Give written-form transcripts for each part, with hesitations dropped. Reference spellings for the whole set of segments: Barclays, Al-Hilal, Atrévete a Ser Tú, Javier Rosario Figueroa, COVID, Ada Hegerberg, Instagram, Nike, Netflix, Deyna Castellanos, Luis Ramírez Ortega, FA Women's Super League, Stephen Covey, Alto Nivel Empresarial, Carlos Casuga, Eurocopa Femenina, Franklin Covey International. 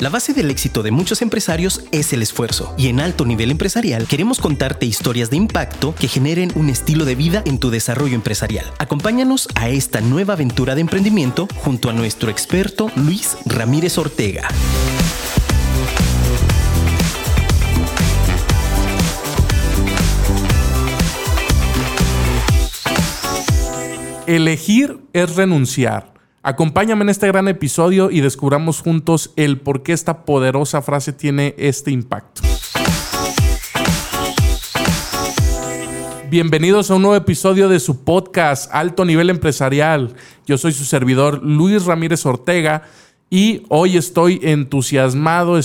La base del éxito de muchos empresarios es el esfuerzo, y en Alto Nivel Empresarial queremos contarte historias de impacto que generen un estilo de vida en tu desarrollo empresarial. Acompáñanos a esta nueva aventura de emprendimiento junto a nuestro experto Luis Ramírez Ortega. Elegir es renunciar. Acompáñame en este gran episodio y descubramos juntos el por qué esta poderosa frase tiene este impacto. Bienvenidos a un nuevo episodio de su podcast Alto Nivel Empresarial. Yo soy su servidor Luis Ramírez Ortega y hoy estoy entusiasmado,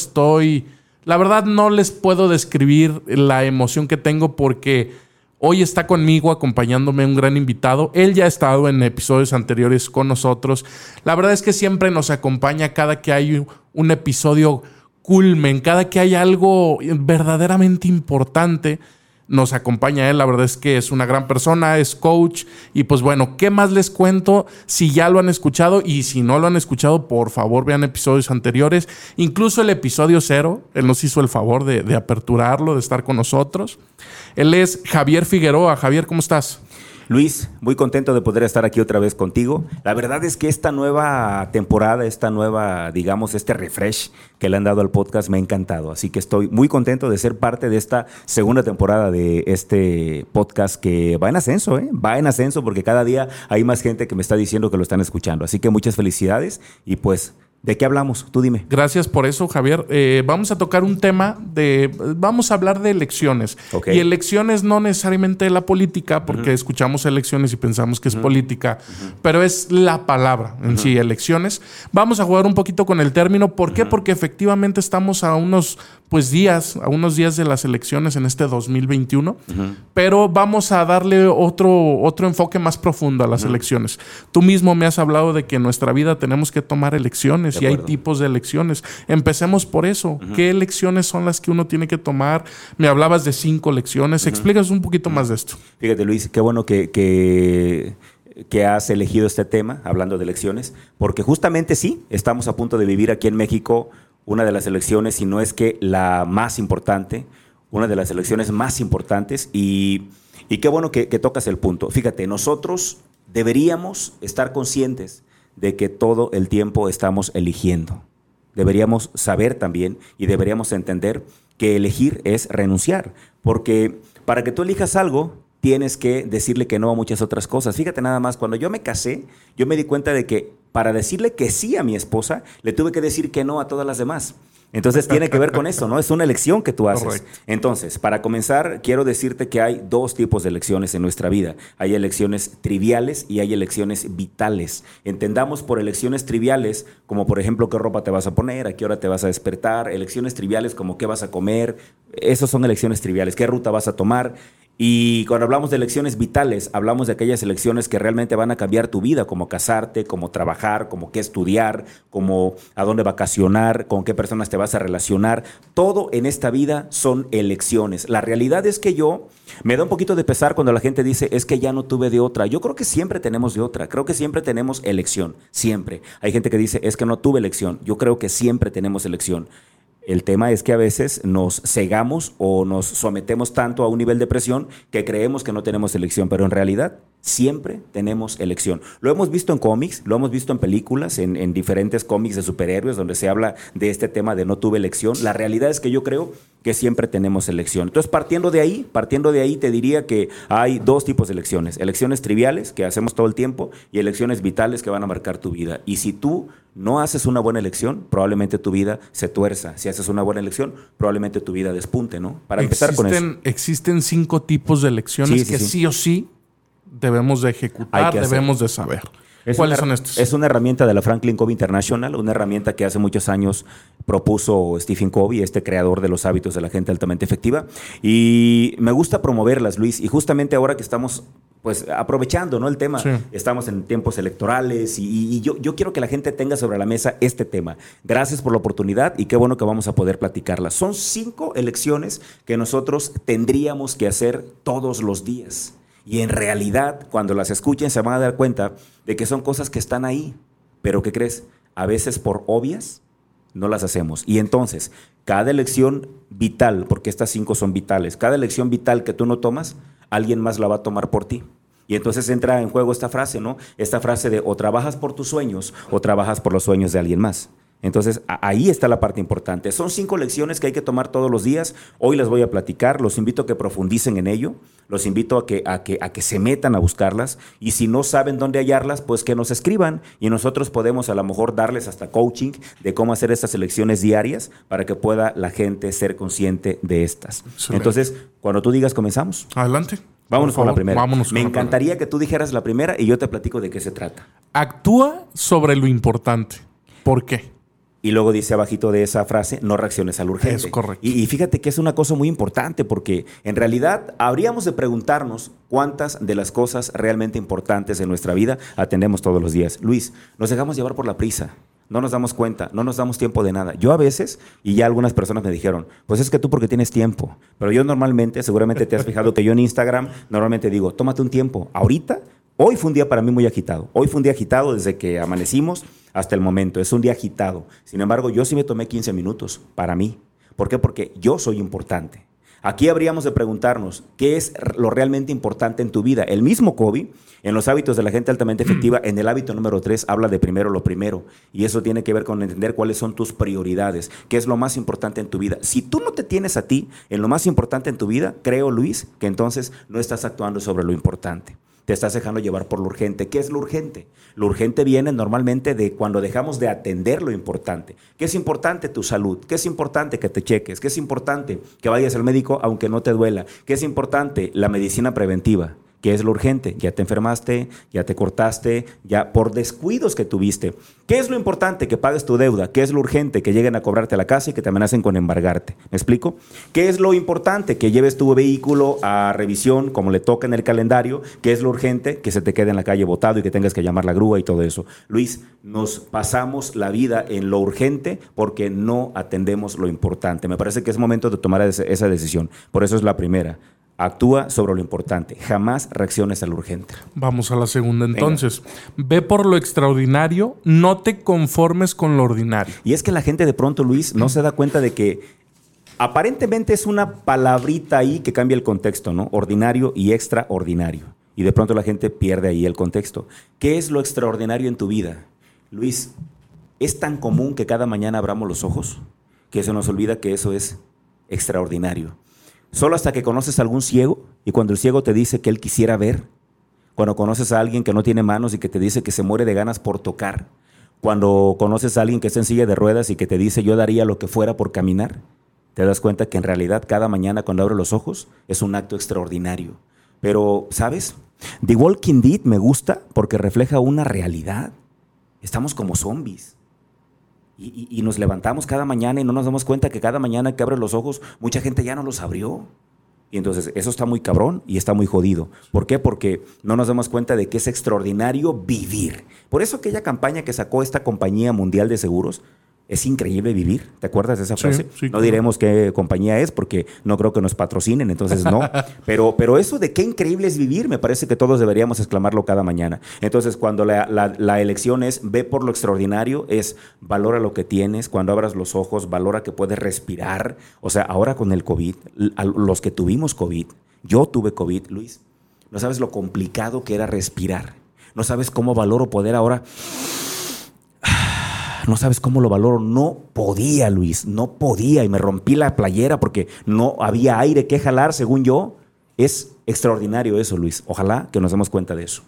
La verdad no les puedo describir la emoción que tengo porque hoy está conmigo acompañándome un gran invitado. Él ya ha estado en episodios anteriores con nosotros. La verdad es que siempre nos acompaña cada que hay un episodio culmen, cada que hay algo verdaderamente importante, nos acompaña él. La verdad es que es una gran persona, es coach. Y pues bueno, ¿qué más les cuento? Si ya lo han escuchado y si no lo han escuchado, por favor vean episodios anteriores. Incluso el episodio 0, él nos hizo el favor de aperturarlo, de estar con nosotros. Él es Javier Figueroa. Javier, ¿cómo estás? Luis, muy contento de poder estar aquí otra vez contigo. La verdad es que esta nueva temporada, este refresh que le han dado al podcast me ha encantado. Así que estoy muy contento de ser parte de esta segunda temporada de este podcast que va en ascenso, Va en ascenso porque cada día hay más gente que me está diciendo que lo están escuchando. Así que muchas felicidades y pues, ¿de qué hablamos? Tú dime. Gracias por eso, Javier. Vamos a tocar un tema Vamos a hablar de elecciones. Okay. Y elecciones no necesariamente de la política, porque escuchamos elecciones y pensamos que es política, pero es la palabra en sí, elecciones. Vamos a jugar un poquito con el término. ¿Por qué? Porque efectivamente estamos a unos días de las elecciones en este 2021, pero vamos a darle otro enfoque más profundo a las elecciones. Tú mismo me has hablado de que en nuestra vida tenemos que tomar elecciones y hay tipos de elecciones. Empecemos por eso. ¿Qué elecciones son las que uno tiene que tomar? Me hablabas de 5 elecciones. Explícanos un poquito más de esto. Fíjate, Luis, qué bueno que has elegido este tema, hablando de elecciones, porque justamente sí, estamos a punto de vivir aquí en México una de las elecciones, si no es que la más importante, una de las elecciones más importantes, y qué bueno que tocas el punto. Fíjate, nosotros deberíamos estar conscientes de que todo el tiempo estamos eligiendo. Deberíamos saber también y deberíamos entender que elegir es renunciar, porque para que tú elijas algo, tienes que decirle que no a muchas otras cosas. Fíjate nada más, cuando yo me casé, yo me di cuenta de que para decirle que sí a mi esposa, le tuve que decir que no a todas las demás. Entonces tiene que ver con eso, ¿no? Es una elección que tú haces. Correcto. Entonces, para comenzar, quiero decirte que hay 2 tipos de elecciones en nuestra vida. Hay elecciones triviales y hay elecciones vitales. Entendamos por elecciones triviales como, por ejemplo, qué ropa te vas a poner, a qué hora te vas a despertar. Elecciones triviales como qué vas a comer. Esas son elecciones triviales. ¿Qué ruta vas a tomar? Y cuando hablamos de elecciones vitales, hablamos de aquellas elecciones que realmente van a cambiar tu vida, como casarte, como trabajar, como qué estudiar, como a dónde vacacionar, con qué personas te vas a relacionar. Todo en esta vida son elecciones. La realidad es que me da un poquito de pesar cuando la gente dice, es que ya no tuve de otra. Yo creo que siempre tenemos de otra. Creo que siempre tenemos elección. Siempre. Hay gente que dice, es que no tuve elección. Yo creo que siempre tenemos elección. El tema es que a veces nos cegamos o nos sometemos tanto a un nivel de presión que creemos que no tenemos elección, pero en realidad siempre tenemos elección. Lo hemos visto en cómics, lo hemos visto en películas, en diferentes cómics de superhéroes donde se habla de este tema de no tuve elección. La realidad es que yo creo que siempre tenemos elección. Entonces, partiendo de ahí te diría que hay 2 tipos de elecciones. Elecciones triviales que hacemos todo el tiempo y elecciones vitales que van a marcar tu vida. Y si tú no haces una buena elección, probablemente tu vida se tuerza. Si haces una buena elección, probablemente tu vida despunte, ¿no? Para empezar con eso. Existen 5 tipos de elecciones sí o sí debemos de ejecutar, debemos de saber. ¿Cuáles son estos? Es una herramienta de la Franklin Covey International, una herramienta que hace muchos años propuso Stephen Covey, este creador de los hábitos de la gente altamente efectiva. Y me gusta promoverlas, Luis. Y justamente ahora que estamos pues aprovechando, ¿no?, el tema, estamos en tiempos electorales y yo quiero que la gente tenga sobre la mesa este tema. Gracias por la oportunidad y qué bueno que vamos a poder platicarlas. Son 5 elecciones que nosotros tendríamos que hacer todos los días. Y en realidad, cuando las escuchen, se van a dar cuenta de que son cosas que están ahí. Pero, ¿qué crees? A veces por obvias, no las hacemos. Y entonces, cada elección vital, porque estas 5 son vitales, cada elección vital que tú no tomas, alguien más la va a tomar por ti. Y entonces entra en juego esta frase, ¿no? Esta frase de o trabajas por tus sueños o trabajas por los sueños de alguien más. Entonces, ahí está la parte importante. Son 5 lecciones que hay que tomar todos los días. Hoy les voy a platicar, los invito a que profundicen en ello, los invito a que se metan a buscarlas, y si no saben dónde hallarlas, pues que nos escriban y nosotros podemos a lo mejor darles hasta coaching de cómo hacer estas lecciones diarias para que pueda la gente ser consciente de estas. Excelente. Entonces, cuando tú digas, comenzamos. Adelante. Vámonos con la primera. Me encantaría que tú dijeras la primera y yo te platico de qué se trata. Actúa sobre lo importante. ¿Por qué? Y luego dice abajito de esa frase, no reacciones al urgente. Es correcto. Y fíjate que es una cosa muy importante, porque en realidad habríamos de preguntarnos cuántas de las cosas realmente importantes en nuestra vida atendemos todos los días. Luis, nos dejamos llevar por la prisa. No nos damos cuenta, no nos damos tiempo de nada. Yo a veces, y ya algunas personas me dijeron, pues es que tú porque tienes tiempo. Pero yo normalmente, seguramente te has fijado que yo en Instagram normalmente digo, tómate un tiempo. Ahorita, hoy fue un día para mí muy agitado. Hoy fue un día agitado desde que amanecimos hasta el momento. Es un día agitado. Sin embargo, yo sí me tomé 15 minutos para mí. ¿Por qué? Porque yo soy importante. Aquí habríamos de preguntarnos qué es lo realmente importante en tu vida. El mismo Covey, en los hábitos de la gente altamente efectiva, en el hábito número 3, habla de primero lo primero. Y eso tiene que ver con entender cuáles son tus prioridades, qué es lo más importante en tu vida. Si tú no te tienes a ti en lo más importante en tu vida, creo, Luis, que entonces no estás actuando sobre lo importante. Te estás dejando llevar por lo urgente. ¿Qué es lo urgente? Lo urgente viene normalmente de cuando dejamos de atender lo importante. ¿Qué es importante? Tu salud. ¿Qué es importante? Que te cheques. ¿Qué es importante? Que vayas al médico aunque no te duela. ¿Qué es importante? La medicina preventiva. ¿Qué es lo urgente? Ya te enfermaste, ya te cortaste, ya por descuidos que tuviste. ¿Qué es lo importante? Que pagues tu deuda. ¿Qué es lo urgente? Que lleguen a cobrarte la casa y que te amenacen con embargarte. ¿Me explico? ¿Qué es lo importante? Que lleves tu vehículo a revisión como le toca en el calendario. ¿Qué es lo urgente? Que se te quede en la calle botado y que tengas que llamar la grúa y todo eso. Luis, nos pasamos la vida en lo urgente porque no atendemos lo importante. Me parece que es momento de tomar esa decisión. Por eso es la primera. Actúa sobre lo importante. Jamás reacciones al urgente. Vamos a la segunda entonces. Venga. Ve por lo extraordinario. No te conformes con lo ordinario. Y es que la gente de pronto, Luis, no se da cuenta de que aparentemente es una palabrita ahí que cambia el contexto, ¿no? Ordinario y extraordinario. Y de pronto la gente pierde ahí el contexto. ¿Qué es lo extraordinario en tu vida? Luis, ¿es tan común que cada mañana abramos los ojos que se nos olvida que eso es extraordinario? Solo hasta que conoces a algún ciego y cuando el ciego te dice que él quisiera ver. Cuando conoces a alguien que no tiene manos y que te dice que se muere de ganas por tocar. Cuando conoces a alguien que está en silla de ruedas y que te dice yo daría lo que fuera por caminar. Te das cuenta que en realidad cada mañana cuando abro los ojos es un acto extraordinario. Pero, ¿sabes? The Walking Dead me gusta porque refleja una realidad. Estamos como zombies. Y nos levantamos cada mañana y no nos damos cuenta que cada mañana que abres los ojos, mucha gente ya no los abrió. Y entonces eso está muy cabrón y está muy jodido. ¿Por qué? Porque no nos damos cuenta de que es extraordinario vivir. Por eso aquella campaña que sacó esta compañía mundial de seguros, es increíble vivir. ¿Te acuerdas de esa frase? Sí, claro. No diremos qué compañía es porque no creo que nos patrocinen, entonces no. Pero eso de qué increíble es vivir, me parece que todos deberíamos exclamarlo cada mañana. Entonces, cuando la elección es ve por lo extraordinario, es valora lo que tienes. Cuando abras los ojos, valora que puedes respirar. O sea, ahora con el COVID, los que tuvimos COVID, yo tuve COVID, Luis, no sabes lo complicado que era respirar. No sabes cómo valoro poder ahora... No sabes cómo lo valoro. No podía, Luis, no podía. Y me rompí la playera porque no había aire que jalar, según yo. Es extraordinario eso, Luis. Ojalá que nos demos cuenta de eso.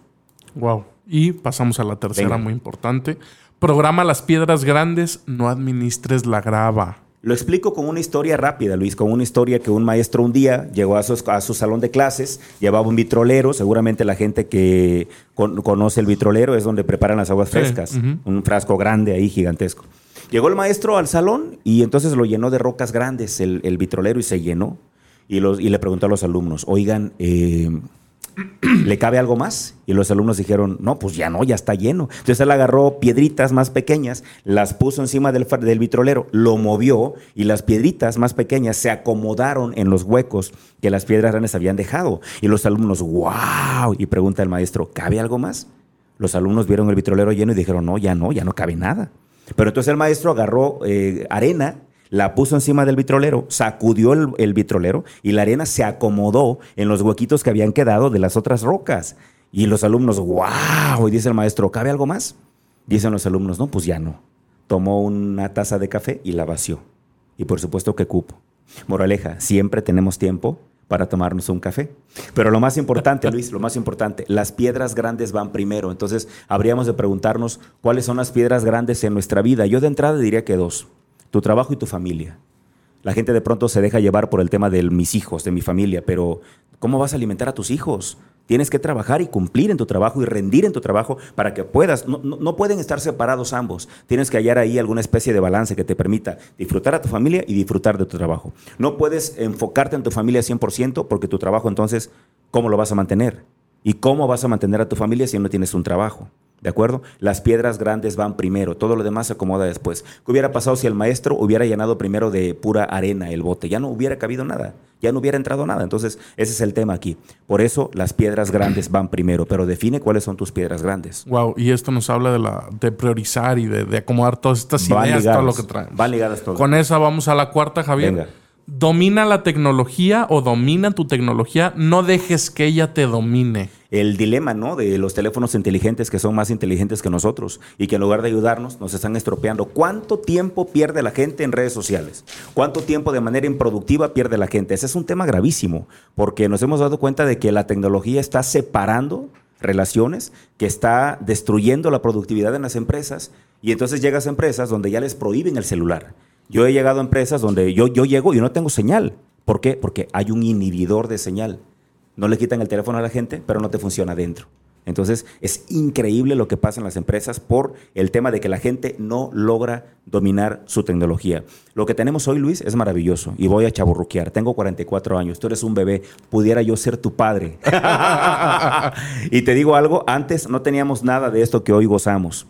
Wow. Y pasamos a la tercera, Venga. Muy importante. Programa las piedras grandes, no administres la grava. Lo explico con una historia rápida, Luis, con una historia que un maestro un día llegó a su salón de clases, llevaba un vitrolero, seguramente la gente que conoce el vitrolero es donde preparan las aguas frescas, un frasco grande ahí gigantesco. Llegó el maestro al salón y entonces lo llenó de rocas grandes el vitrolero y se llenó y le preguntó a los alumnos, oigan, ¿le cabe algo más? Y los alumnos dijeron, no, pues ya no, ya está lleno. Entonces él agarró piedritas más pequeñas, las puso encima del vitrolero, lo movió y las piedritas más pequeñas se acomodaron en los huecos que las piedras grandes habían dejado. Y los alumnos, ¡wow! Y pregunta el maestro, ¿cabe algo más? Los alumnos vieron el vitrolero lleno y dijeron, no, ya no cabe nada. Pero entonces el maestro agarró arena, la puso encima del vitrolero, sacudió el vitrolero y la arena se acomodó en los huequitos que habían quedado de las otras rocas. Y los alumnos, ¡wow! Y dice el maestro, ¿cabe algo más? Dicen los alumnos, no, pues ya no. Tomó una taza de café y la vació. Y por supuesto que cupo. Moraleja, siempre tenemos tiempo para tomarnos un café. Pero lo más importante, Luis, lo más importante, las piedras grandes van primero. Entonces, habríamos de preguntarnos cuáles son las piedras grandes en nuestra vida. Yo de entrada diría que dos. Tu trabajo y tu familia. La gente de pronto se deja llevar por el tema de mis hijos, de mi familia, pero ¿cómo vas a alimentar a tus hijos? Tienes que trabajar y cumplir en tu trabajo y rendir en tu trabajo para que puedas. No pueden estar separados ambos. Tienes que hallar ahí alguna especie de balance que te permita disfrutar a tu familia y disfrutar de tu trabajo. No puedes enfocarte en tu familia 100% porque tu trabajo, entonces, ¿cómo lo vas a mantener? ¿Y cómo vas a mantener a tu familia si no tienes un trabajo? ¿De acuerdo? Las piedras grandes van primero, todo lo demás se acomoda después. ¿Qué hubiera pasado si el maestro hubiera llenado primero de pura arena el bote? Ya no hubiera cabido nada, ya no hubiera entrado nada. Entonces, ese es el tema aquí. Por eso, las piedras grandes van primero, pero define cuáles son tus piedras grandes. Wow, y esto nos habla de priorizar y de acomodar todas estas ideas, todo lo que traemos. Van ligadas todas. Con esa vamos a la cuarta, Javier. Venga. Domina la tecnología o domina tu tecnología, no dejes que ella te domine. El dilema, ¿no?, de los teléfonos inteligentes que son más inteligentes que nosotros y que en lugar de ayudarnos nos están estropeando. ¿Cuánto tiempo pierde la gente en redes sociales? ¿Cuánto tiempo de manera improductiva pierde la gente? Ese es un tema gravísimo porque nos hemos dado cuenta de que la tecnología está separando relaciones, que está destruyendo la productividad en las empresas, y entonces llegas a empresas donde ya les prohíben el celular. Yo he llegado a empresas donde yo llego y no tengo señal. ¿Por qué? Porque hay un inhibidor de señal. No le quitan el teléfono a la gente, pero no te funciona adentro. Entonces, es increíble lo que pasa en las empresas por el tema de que la gente no logra dominar su tecnología. Lo que tenemos hoy, Luis, es maravilloso. Y voy a chavorruquear. Tengo 44 años. Tú eres un bebé. Pudiera yo ser tu padre. Y te digo algo. Antes no teníamos nada de esto que hoy gozamos.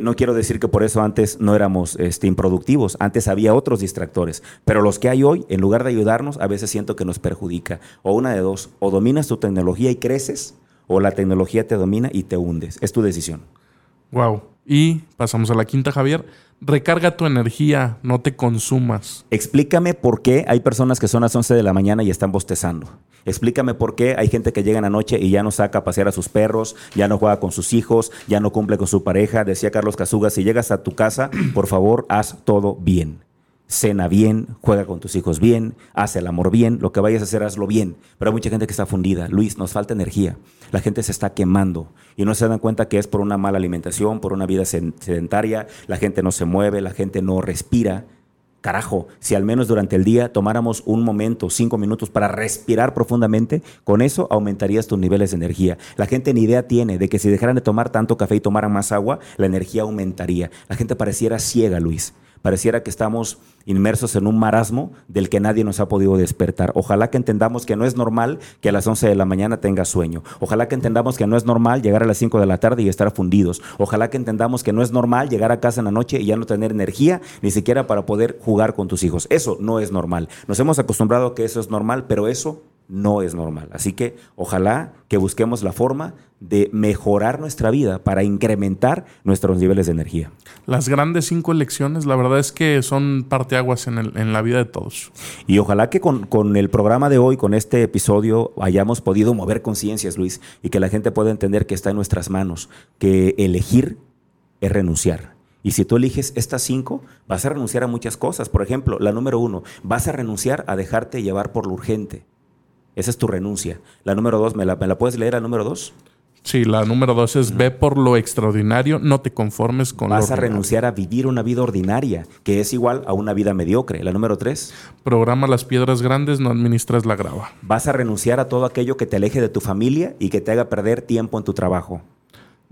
No quiero decir que por eso antes no éramos improductivos, antes había otros distractores, pero los que hay hoy, en lugar de ayudarnos, a veces siento que nos perjudica. O una de dos, o dominas tu tecnología y creces, o la tecnología te domina y te hundes. Es tu decisión. Wow. Y pasamos a la quinta, Javier. Recarga tu energía, no te consumas. Explícame por qué hay personas que son las 11 de la mañana y están bostezando. Explícame por qué hay gente que llega en la noche y ya no saca a pasear a sus perros, ya no juega con sus hijos, ya no cumple con su pareja. Decía Carlos Casuga, si llegas a tu casa, por favor, haz todo bien. Cena bien, juega con tus hijos bien, haz el amor bien, lo que vayas a hacer, hazlo bien. Pero hay mucha gente que está fundida. Luis, nos falta energía. La gente se está quemando y no se dan cuenta que es por una mala alimentación, por una vida sedentaria. La gente no se mueve, la gente no respira. Carajo, si al menos durante el día tomáramos un momento, 5 minutos, para respirar profundamente, con eso aumentarías tus niveles de energía. La gente ni idea tiene de que si dejaran de tomar tanto café y tomaran más agua, la energía aumentaría. La gente pareciera ciega, Luis. Pareciera que estamos inmersos en un marasmo del que nadie nos ha podido despertar. Ojalá que entendamos que no es normal que a las 11 de la mañana tengas sueño. Ojalá que entendamos que no es normal llegar a las 5 de la tarde y estar fundidos. Ojalá que entendamos que no es normal llegar a casa en la noche y ya no tener energía, ni siquiera para poder jugar con tus hijos. Eso no es normal. Nos hemos acostumbrado a que eso es normal, pero eso no es normal. Así que ojalá que busquemos la forma de mejorar nuestra vida para incrementar nuestros niveles de energía. Las grandes 5 lecciones, la verdad es que son parteaguas en la vida de todos. Y ojalá que con el programa de hoy, con este episodio, hayamos podido mover conciencias, Luis, y que la gente pueda entender que está en nuestras manos, que elegir es renunciar. Y si tú eliges estas 5, vas a renunciar a muchas cosas. Por ejemplo, la número 1, vas a renunciar a dejarte llevar por lo urgente. Esa es tu renuncia. La número 2, ¿me la puedes leer, la número 2? Sí, la número 2 es ve por lo extraordinario, no te conformes con lo ordinario. Vas a renunciar a vivir una vida ordinaria, que es igual a una vida mediocre. La número 3. Programa las piedras grandes, no administras la grava. Vas a renunciar a todo aquello que te aleje de tu familia y que te haga perder tiempo en tu trabajo.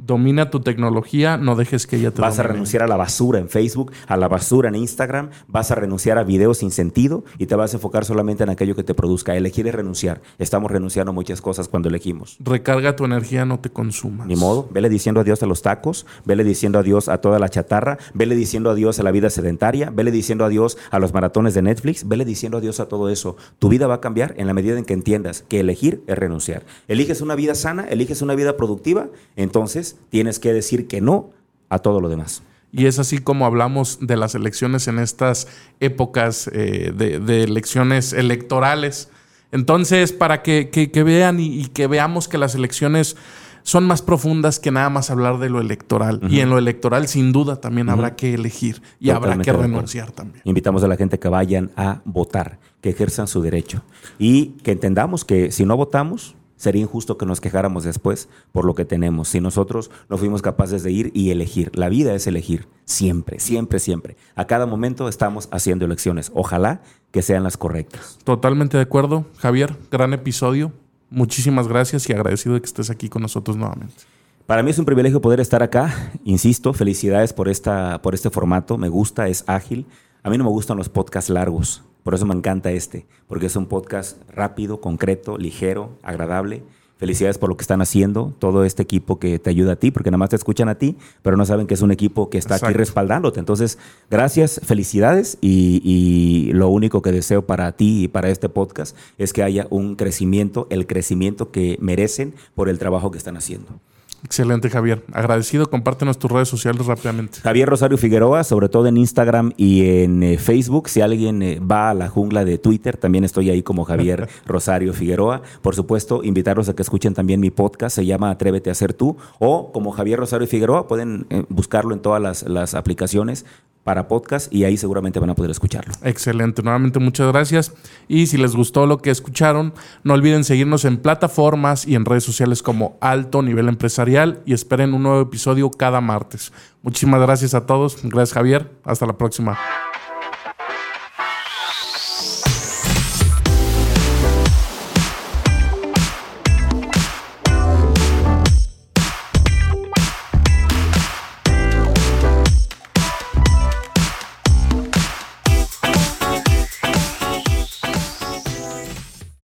Domina tu tecnología, no dejes que ella te domine. Vas a renunciar a la basura en Facebook, a la basura en Instagram, vas a renunciar a videos sin sentido y te vas a enfocar solamente en aquello que te produzca. Elegir es renunciar. Estamos renunciando a muchas cosas cuando elegimos. Recarga tu energía, no te consumas. Ni modo, vele diciendo adiós a los tacos, vele diciendo adiós a toda la chatarra, vele diciendo adiós a la vida sedentaria, vele diciendo adiós a los maratones de Netflix, vele diciendo adiós a todo eso. Tu vida va a cambiar en la medida en que entiendas que elegir es renunciar. Eliges una vida sana, eliges una vida productiva, entonces tienes que decir que no a todo lo demás. Y es así como hablamos de las elecciones en estas épocas de elecciones electorales. Entonces, para que vean y que veamos que las elecciones son más profundas que nada más hablar de lo electoral. Uh-huh. Y en lo electoral, sin duda, también habrá que elegir y totalmente habrá que renunciar también. Invitamos a la gente que vayan a votar, que ejerzan su derecho y que entendamos que si no votamos, sería injusto que nos quejáramos después por lo que tenemos. Si nosotros no fuimos capaces de ir y elegir. La vida es elegir siempre, siempre, siempre. A cada momento estamos haciendo elecciones. Ojalá que sean las correctas. Totalmente de acuerdo, Javier. Gran episodio. Muchísimas gracias y agradecido de que estés aquí con nosotros nuevamente. Para mí es un privilegio poder estar acá. Insisto, felicidades por este formato. Me gusta, es ágil. A mí no me gustan los podcasts largos. Por eso me encanta este, porque es un podcast rápido, concreto, ligero, agradable. Felicidades por lo que están haciendo, todo este equipo que te ayuda a ti, porque nada más te escuchan a ti, pero no saben que es un equipo que está aquí respaldándote. Entonces, gracias, felicidades y lo único que deseo para ti y para este podcast es que haya un crecimiento, el crecimiento que merecen por el trabajo que están haciendo. Excelente, Javier. Agradecido. Compártenos tus redes sociales rápidamente. Javier Rosario Figueroa, sobre todo en Instagram y en Facebook. Si alguien va a la jungla de Twitter, también estoy ahí como Javier Rosario Figueroa. Por supuesto, invitarlos a que escuchen también mi podcast. Se llama Atrévete a Ser Tú. O como Javier Rosario Figueroa, pueden buscarlo en todas las aplicaciones para podcast y ahí seguramente van a poder escucharlo. Excelente. Nuevamente, muchas gracias. Y si les gustó lo que escucharon, no olviden seguirnos en plataformas y en redes sociales como Alto Nivel Empresarial y esperen un nuevo episodio cada martes. Muchísimas gracias a todos. Gracias, Javier. Hasta la próxima.